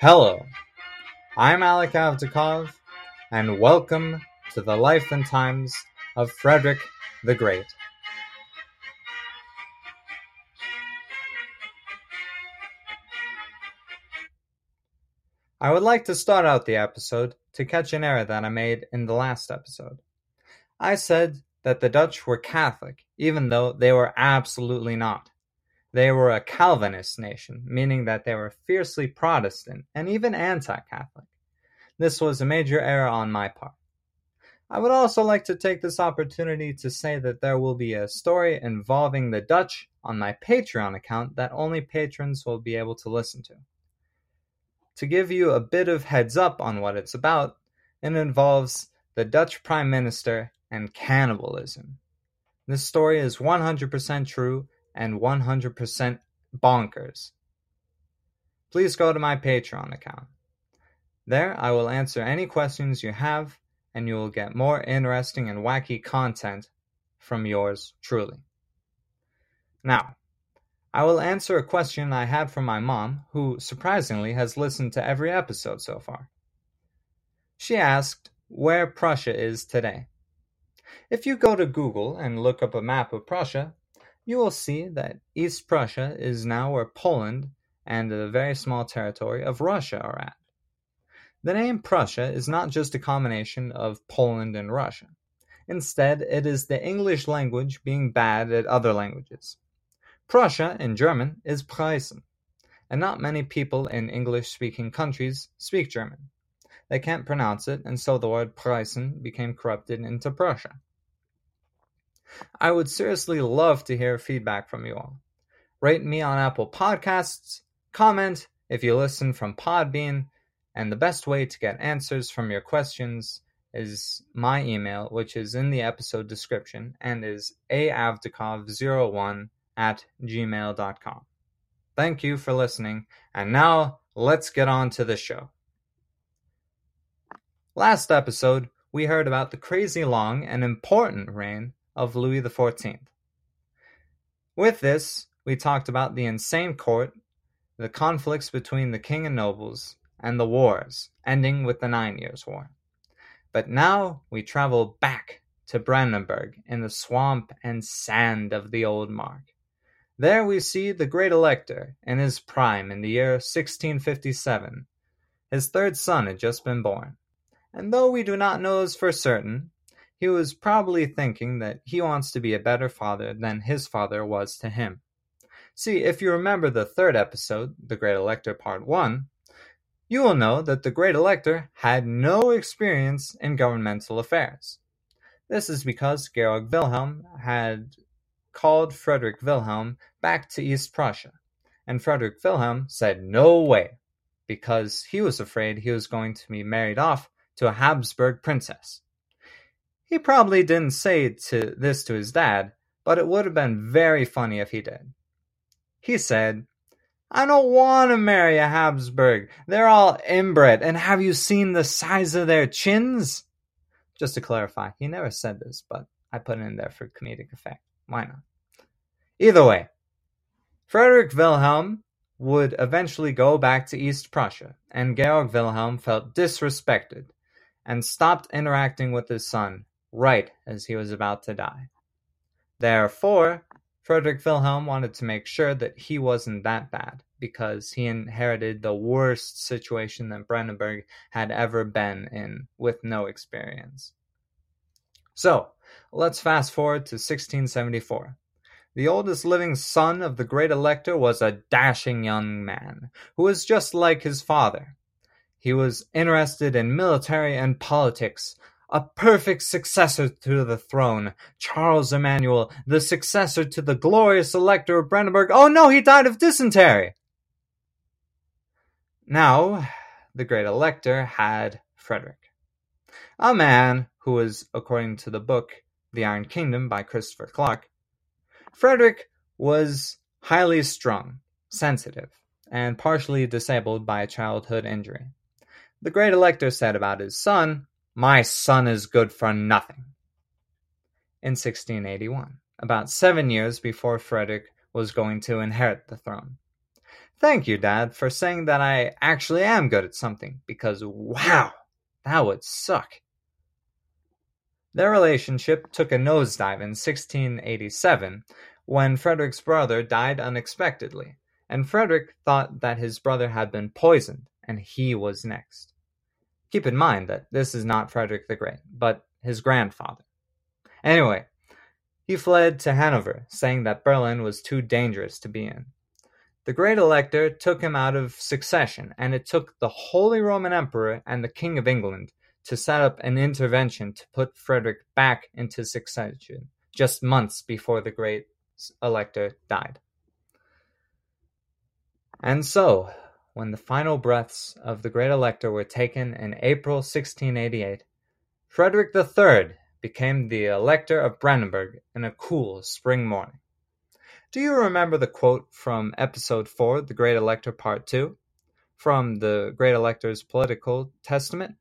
Hello, I'm Alec Avdakov, and welcome to the life and times of Frederick the Great. I would like to start out the episode to catch an error that I made in the last episode. I said that the Dutch were Catholic, even though they were absolutely not. They were a Calvinist nation, meaning that they were fiercely Protestant and even anti-Catholic. This was a major error on my part. I would also like to take this opportunity to say that there will be a story involving the Dutch on my Patreon account that only patrons will be able to listen to. To give you a bit of heads up on what it's about, it involves the Dutch Prime Minister and cannibalism. This story is 100% true and 100% bonkers. Please go to my Patreon account. There I will answer any questions you have, and you will get more interesting and wacky content from yours truly. Now, I will answer a question I had from my mom, who surprisingly has listened to every episode so far. She asked where Prussia is today. If you go to Google and look up a map of Prussia, you will see that East Prussia is now where Poland and the very small territory of Russia are at. The name Prussia is not just a combination of Poland and Russia. Instead, it is the English language being bad at other languages. Prussia, in German, is Preußen, and not many people in English-speaking countries speak German. They can't pronounce it, and so the word Preußen became corrupted into Prussia. I would seriously love to hear feedback from you all. Rate me on Apple Podcasts, comment if you listen from Podbean, and the best way to get answers from your questions is my email, which is in the episode description, and is aavdakov01@gmail.com. Thank you for listening, and now let's get on to the show. Last episode, we heard about the crazy long and important reign of Louis XIV. With this, we talked about the insane court, the conflicts between the king and nobles, and the wars, ending with the 9 Years' War. But now we travel back to Brandenburg in the swamp and sand of the old Mark. There we see the great elector in his prime in the year 1657. His third son had just been born, and though we do not know this for certain, he was probably thinking that he wants to be a better father than his father was to him. See, if you remember the third episode, The Great Elector Part 1, you will know that the Great Elector had no experience in governmental affairs. This is because Georg Wilhelm had called Frederick Wilhelm back to East Prussia, and Frederick Wilhelm said no way, because he was afraid he was going to be married off to a Habsburg princess. He probably didn't say this to his dad, but it would have been very funny if he did. He said, "I don't want to marry a Habsburg. They're all inbred, and have you seen the size of their chins?" Just to clarify, he never said this, but I put it in there for comedic effect. Why not? Either way, Frederick Wilhelm would eventually go back to East Prussia, and Georg Wilhelm felt disrespected and stopped interacting with his son right as he was about to die. Therefore, Frederick Wilhelm wanted to make sure that he wasn't that bad, because he inherited the worst situation that Brandenburg had ever been in, with no experience. So, let's fast forward to 1674. The oldest living son of the great elector was a dashing young man, who was just like his father. He was interested in military and politics, a perfect successor to the throne, Charles Emmanuel, the successor to the glorious elector of Brandenburg. Oh no, he died of dysentery! Now, the great elector had Frederick, a man who was, according to the book, The Iron Kingdom by Christopher Clark, Frederick was highly strung, sensitive, and partially disabled by a childhood injury. The great elector said about his son, "My son is good for nothing," in 1681, about 7 years before Frederick was going to inherit the throne. Thank you, Dad, for saying that I actually am good at something, because wow, that would suck. Their relationship took a nosedive in 1687, when Frederick's brother died unexpectedly, and Frederick thought that his brother had been poisoned, and he was next. Keep in mind that this is not Frederick the Great, but his grandfather. Anyway, he fled to Hanover, saying that Berlin was too dangerous to be in. The Great Elector took him out of succession, and it took the Holy Roman Emperor and the King of England to set up an intervention to put Frederick back into succession, just months before the Great Elector died. And so, when the final breaths of the Great Elector were taken in April 1688, Frederick III became the Elector of Brandenburg in a cool spring morning. Do you remember the quote from Episode 4, The Great Elector Part 2, from the Great Elector's political testament?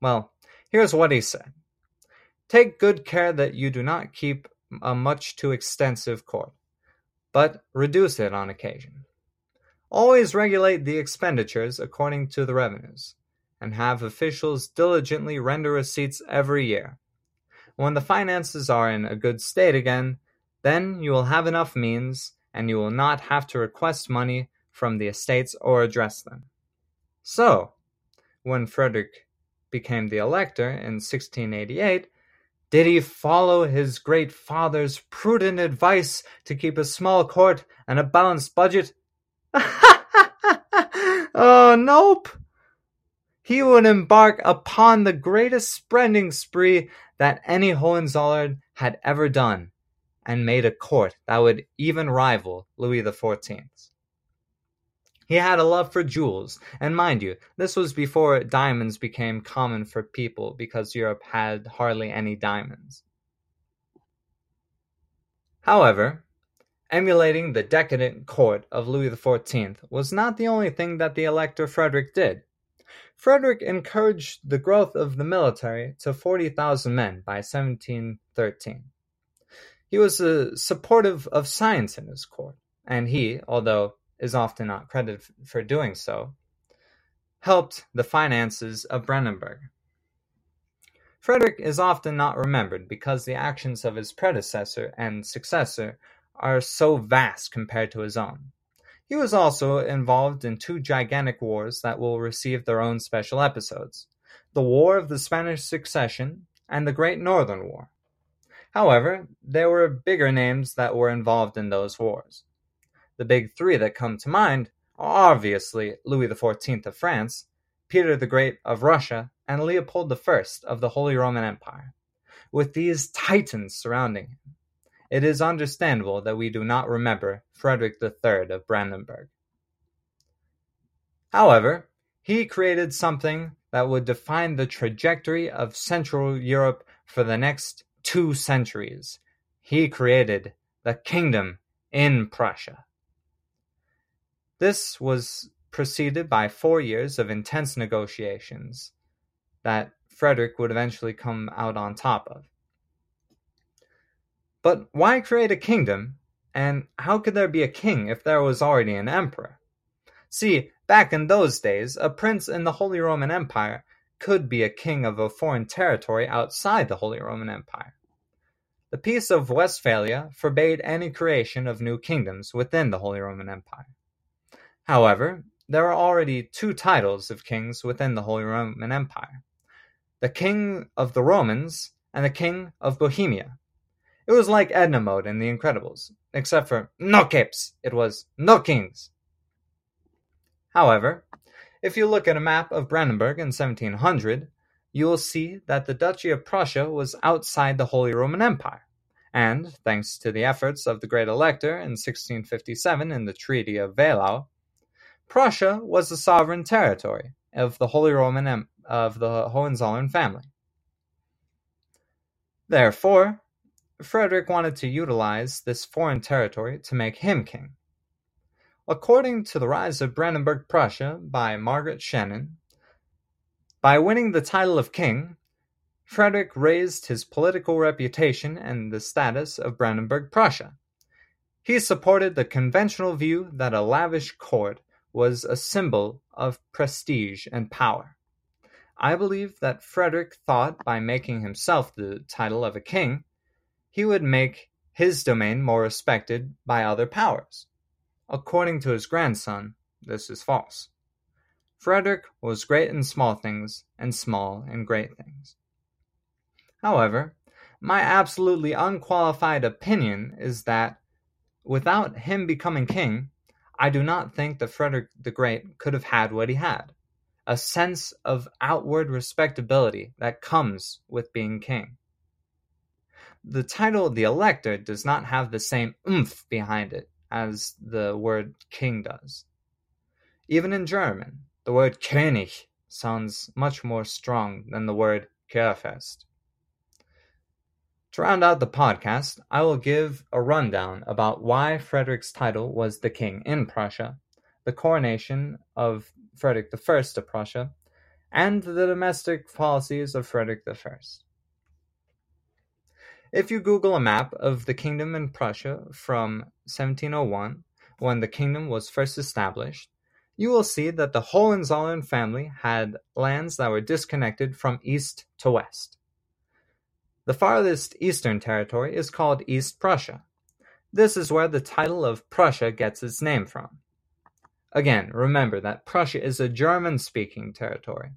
Well, here's what he said. "Take good care that you do not keep a much too extensive court, but reduce it on occasion. Always regulate the expenditures according to the revenues, and have officials diligently render receipts every year. When the finances are in a good state again, then you will have enough means, and you will not have to request money from the estates or address them." So, when Frederick became the elector in 1688, did he follow his great father's prudent advice to keep a small court and a balanced budget? Nope! He would embark upon the greatest spending spree that any Hohenzollern had ever done, and made a court that would even rival Louis XIV's. He had a love for jewels, and mind you, this was before diamonds became common for people, because Europe had hardly any diamonds. However, emulating the decadent court of Louis XIV was not the only thing that the Elector Frederick did. Frederick encouraged the growth of the military to 40,000 men by 1713. He was supportive of science in his court, and he, although is often not credited for doing so, helped the finances of Brandenburg. Frederick is often not remembered because the actions of his predecessor and successor are so vast compared to his own. He was also involved in two gigantic wars that will receive their own special episodes: the War of the Spanish Succession and the Great Northern War. However, there were bigger names that were involved in those wars. The big three that come to mind are obviously Louis XIV of France, Peter the Great of Russia, and Leopold I of the Holy Roman Empire. With these titans surrounding him, it is understandable that we do not remember Frederick III of Brandenburg. However, he created something that would define the trajectory of Central Europe for the next 2 centuries. He created the Kingdom in Prussia. This was preceded by 4 years of intense negotiations that Frederick would eventually come out on top of. But why create a kingdom, and how could there be a king if there was already an emperor? See, back in those days, a prince in the Holy Roman Empire could be a king of a foreign territory outside the Holy Roman Empire. The Peace of Westphalia forbade any creation of new kingdoms within the Holy Roman Empire. However, there are already 2 titles of kings within the Holy Roman Empire: the King of the Romans and the King of Bohemia. It was like Edna Mode in The Incredibles, except for no capes, it was no kings. However, if you look at a map of Brandenburg in 1700, you will see that the Duchy of Prussia was outside the Holy Roman Empire, and, thanks to the efforts of the Great Elector in 1657 in the Treaty of Wehlau, Prussia was a sovereign territory of the Holy Roman of the Hohenzollern family. Therefore, Frederick wanted to utilize this foreign territory to make him king. According to The Rise of Brandenburg, Prussia by Margaret Shannon, by winning the title of king, Frederick raised his political reputation and the status of Brandenburg, Prussia. He supported the conventional view that a lavish court was a symbol of prestige and power. I believe that Frederick thought by making himself the title of a king, he would make his domain more respected by other powers. According to his grandson, this is false. Frederick was great in small things and small in great things. However, my absolutely unqualified opinion is that without him becoming king, I do not think that Frederick the Great could have had what he had, a sense of outward respectability that comes with being king. The title the elector does not have the same oomph behind it as the word king does. Even in German, the word König sounds much more strong than the word Kurfürst. To round out the podcast, I will give a rundown about why Frederick's title was the king in Prussia, the coronation of Frederick I of Prussia, and the domestic policies of Frederick I. If you Google a map of the kingdom in Prussia from 1701, when the kingdom was first established, you will see that the Hohenzollern family had lands that were disconnected from east to west. The farthest eastern territory is called East Prussia. This is where the title of Prussia gets its name from. Again, remember that Prussia is a German-speaking territory,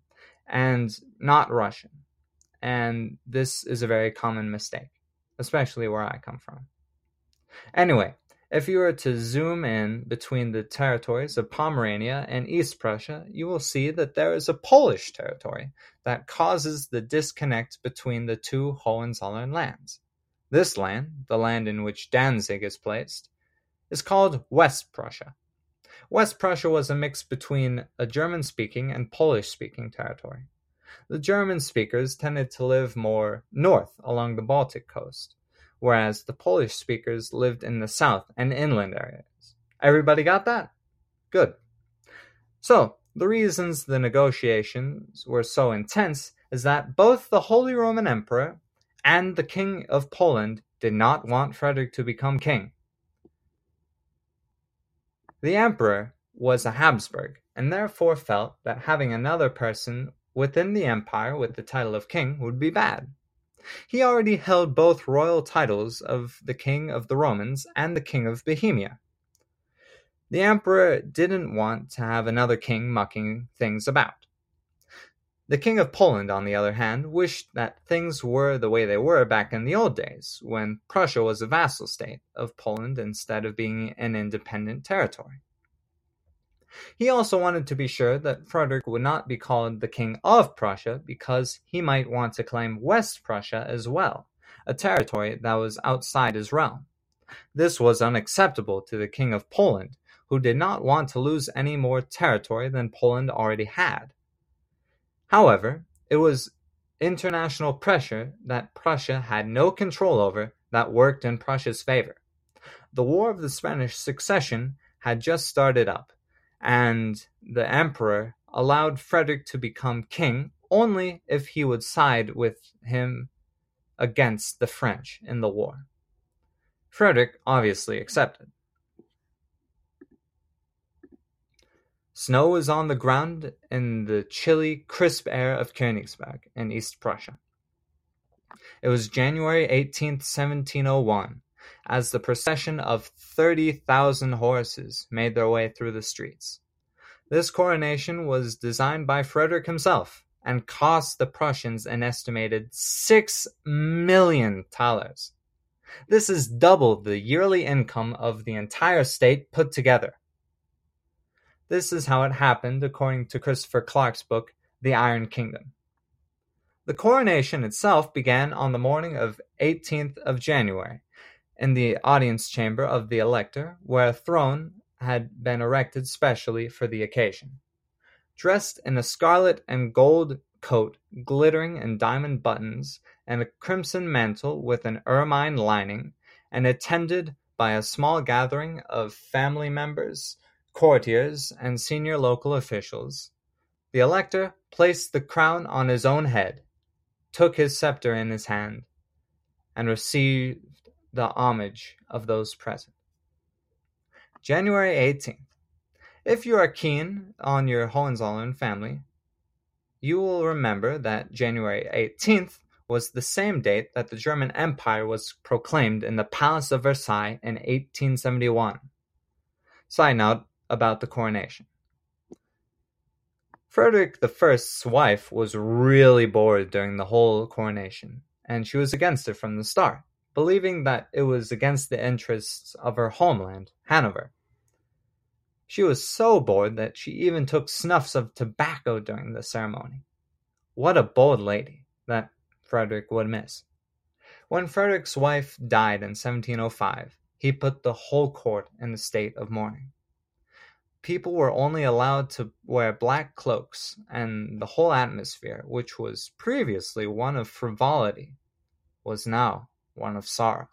and not Russian. And this is a very common mistake, especially where I come from. Anyway, if you were to zoom in between the territories of Pomerania and East Prussia, you will see that there is a Polish territory that causes the disconnect between the two Hohenzollern lands. This land, the land in which Danzig is placed, is called West Prussia. West Prussia was a mix between a German-speaking and Polish-speaking territory. The German speakers tended to live more north along the Baltic coast, whereas the Polish speakers lived in the south and inland areas. Everybody got that? Good. So, the reasons the negotiations were so intense is that both the Holy Roman Emperor and the King of Poland did not want Frederick to become king. The Emperor was a Habsburg, and therefore felt that having another person within the empire with the title of king would be bad. He already held both royal titles of the King of the Romans and the King of Bohemia. The emperor didn't want to have another king mucking things about. The King of Poland, on the other hand, wished that things were the way they were back in the old days, when Prussia was a vassal state of Poland instead of being an independent territory. He also wanted to be sure that Frederick would not be called the King of Prussia because he might want to claim West Prussia as well, a territory that was outside his realm. This was unacceptable to the King of Poland, who did not want to lose any more territory than Poland already had. However, it was international pressure that Prussia had no control over that worked in Prussia's favor. The War of the Spanish Succession had just started up, and the emperor allowed Frederick to become king only if he would side with him against the French in the war. Frederick obviously accepted. Snow was on the ground in the chilly, crisp air of Königsberg in East Prussia. It was January 18th, 1701. As the procession of 30,000 horses made their way through the streets. This coronation was designed by Frederick himself and cost the Prussians an estimated 6 million thalers. This is double the yearly income of the entire state put together. This is how it happened according to Christopher Clark's book, The Iron Kingdom. The coronation itself began on the morning of 18th of January, in the audience chamber of the elector, where a throne had been erected specially for the occasion. Dressed in a scarlet and gold coat, glittering in diamond buttons, and a crimson mantle with an ermine lining, and attended by a small gathering of family members, courtiers, and senior local officials, the elector placed the crown on his own head, took his scepter in his hand, and received the homage of those present. January 18th. If you are keen on your Hohenzollern family, you will remember that January 18th was the same date that the German Empire was proclaimed in the Palace of Versailles in 1871. Side note about the coronation. Frederick I's wife was really bored during the whole coronation, and she was against it from the start, believing that it was against the interests of her homeland, Hanover. She was so bored that she even took snuffs of tobacco during the ceremony. What a bold lady that Frederick would miss. When Frederick's wife died in 1705, he put the whole court in a state of mourning. People were only allowed to wear black cloaks, and the whole atmosphere, which was previously one of frivolity, was now one of sorrow.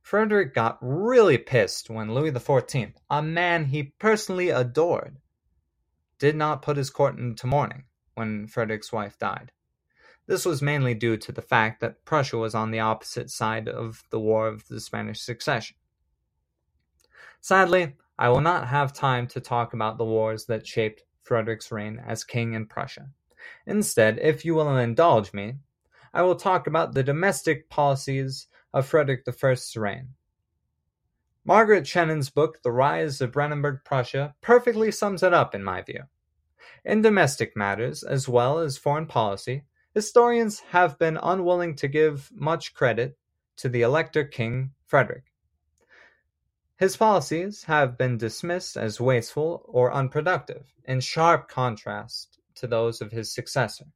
Frederick got really pissed when Louis XIV, a man he personally adored, did not put his court into mourning when Frederick's wife died. This was mainly due to the fact that Prussia was on the opposite side of the War of the Spanish Succession. Sadly, I will not have time to talk about the wars that shaped Frederick's reign as king in Prussia. Instead, if you will indulge me, I will talk about the domestic policies of Frederick I's reign. Margaret Shannon's book, The Rise of Brandenburg, Prussia, perfectly sums it up in my view. In domestic matters, as well as foreign policy, historians have been unwilling to give much credit to the Elector King Frederick. His policies have been dismissed as wasteful or unproductive, in sharp contrast to those of his successor,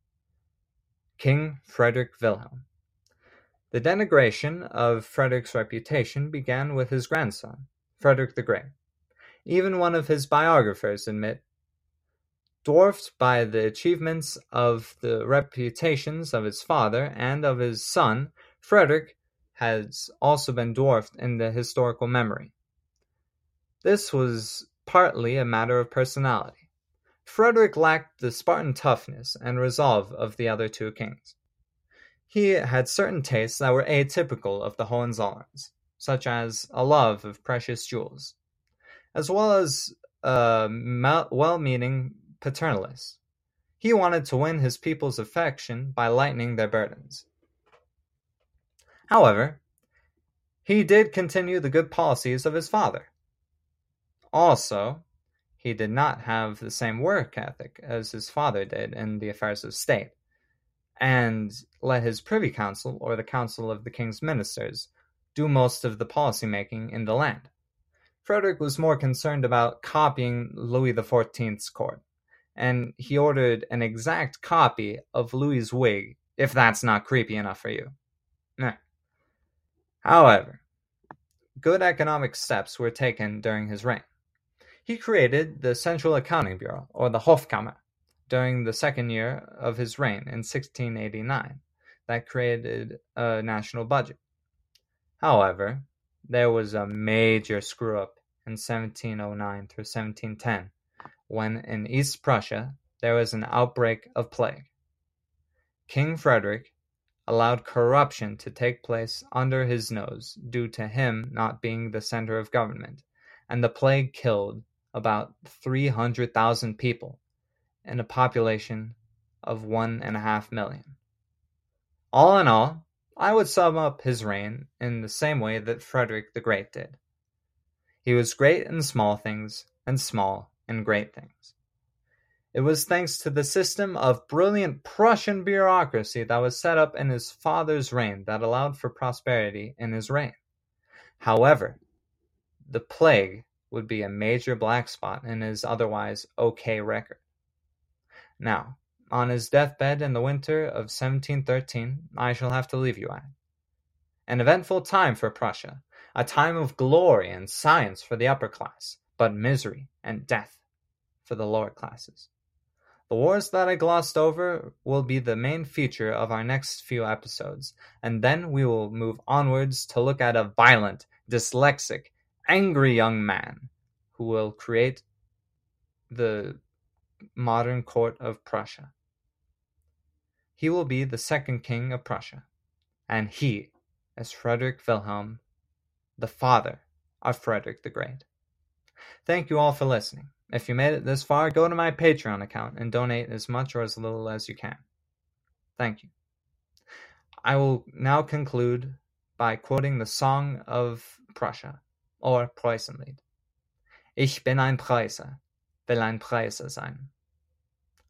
King Frederick Wilhelm. The denigration of Frederick's reputation began with his grandson, Frederick the Great. Even one of his biographers admit, dwarfed by the achievements of the reputations of his father and of his son, Frederick has also been dwarfed in the historical memory. This was partly a matter of personality. Frederick lacked the Spartan toughness and resolve of the other two kings. He had certain tastes that were atypical of the Hohenzollerns, such as a love of precious jewels, as well as a well-meaning paternalist. He wanted to win his people's affection by lightening their burdens. However, he did continue the good policies of his father. Also, he did not have the same work ethic as his father did in the affairs of state, and let his privy council, or the council of the king's ministers, do most of the policy making in the land. Frederick was more concerned about copying Louis XIV's court, and he ordered an exact copy of Louis's wig, if that's not creepy enough for you. Nah. However, good economic steps were taken during his reign. He created the Central Accounting Bureau, or the Hofkammer, during the second year of his reign in 1689, that created a national budget. However, there was a major screw-up in 1709 through 1710, when in East Prussia there was an outbreak of plague. King Frederick allowed corruption to take place under his nose due to him not being the center of government, and the plague killed about 300,000 people in a population of 1.5 million. All in all, I would sum up his reign in the same way that Frederick the Great did. He was great in small things and small in great things. It was thanks to the system of brilliant Prussian bureaucracy that was set up in his father's reign that allowed for prosperity in his reign. However, the plague would be a major black spot in his otherwise okay record. Now, on his deathbed in the winter of 1713, I shall have to leave you at an eventful time for Prussia, a time of glory and science for the upper class, but misery and death for the lower classes. The wars that I glossed over will be the main feature of our next few episodes, and then we will move onwards to look at a violent, dyslexic, angry young man who will create the modern court of Prussia. He will be the second king of Prussia, and he is Frederick Wilhelm, the father of Frederick the Great. Thank you all for listening. If you made it this far, go to my Patreon account and donate as much or as little as you can. Thank you. I will now conclude by quoting the Song of Prussia, or Preußenlied. Ich bin ein Preußer, will ein Preußer sein.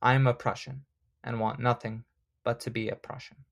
I am a Prussian, and want nothing but to be a Prussian.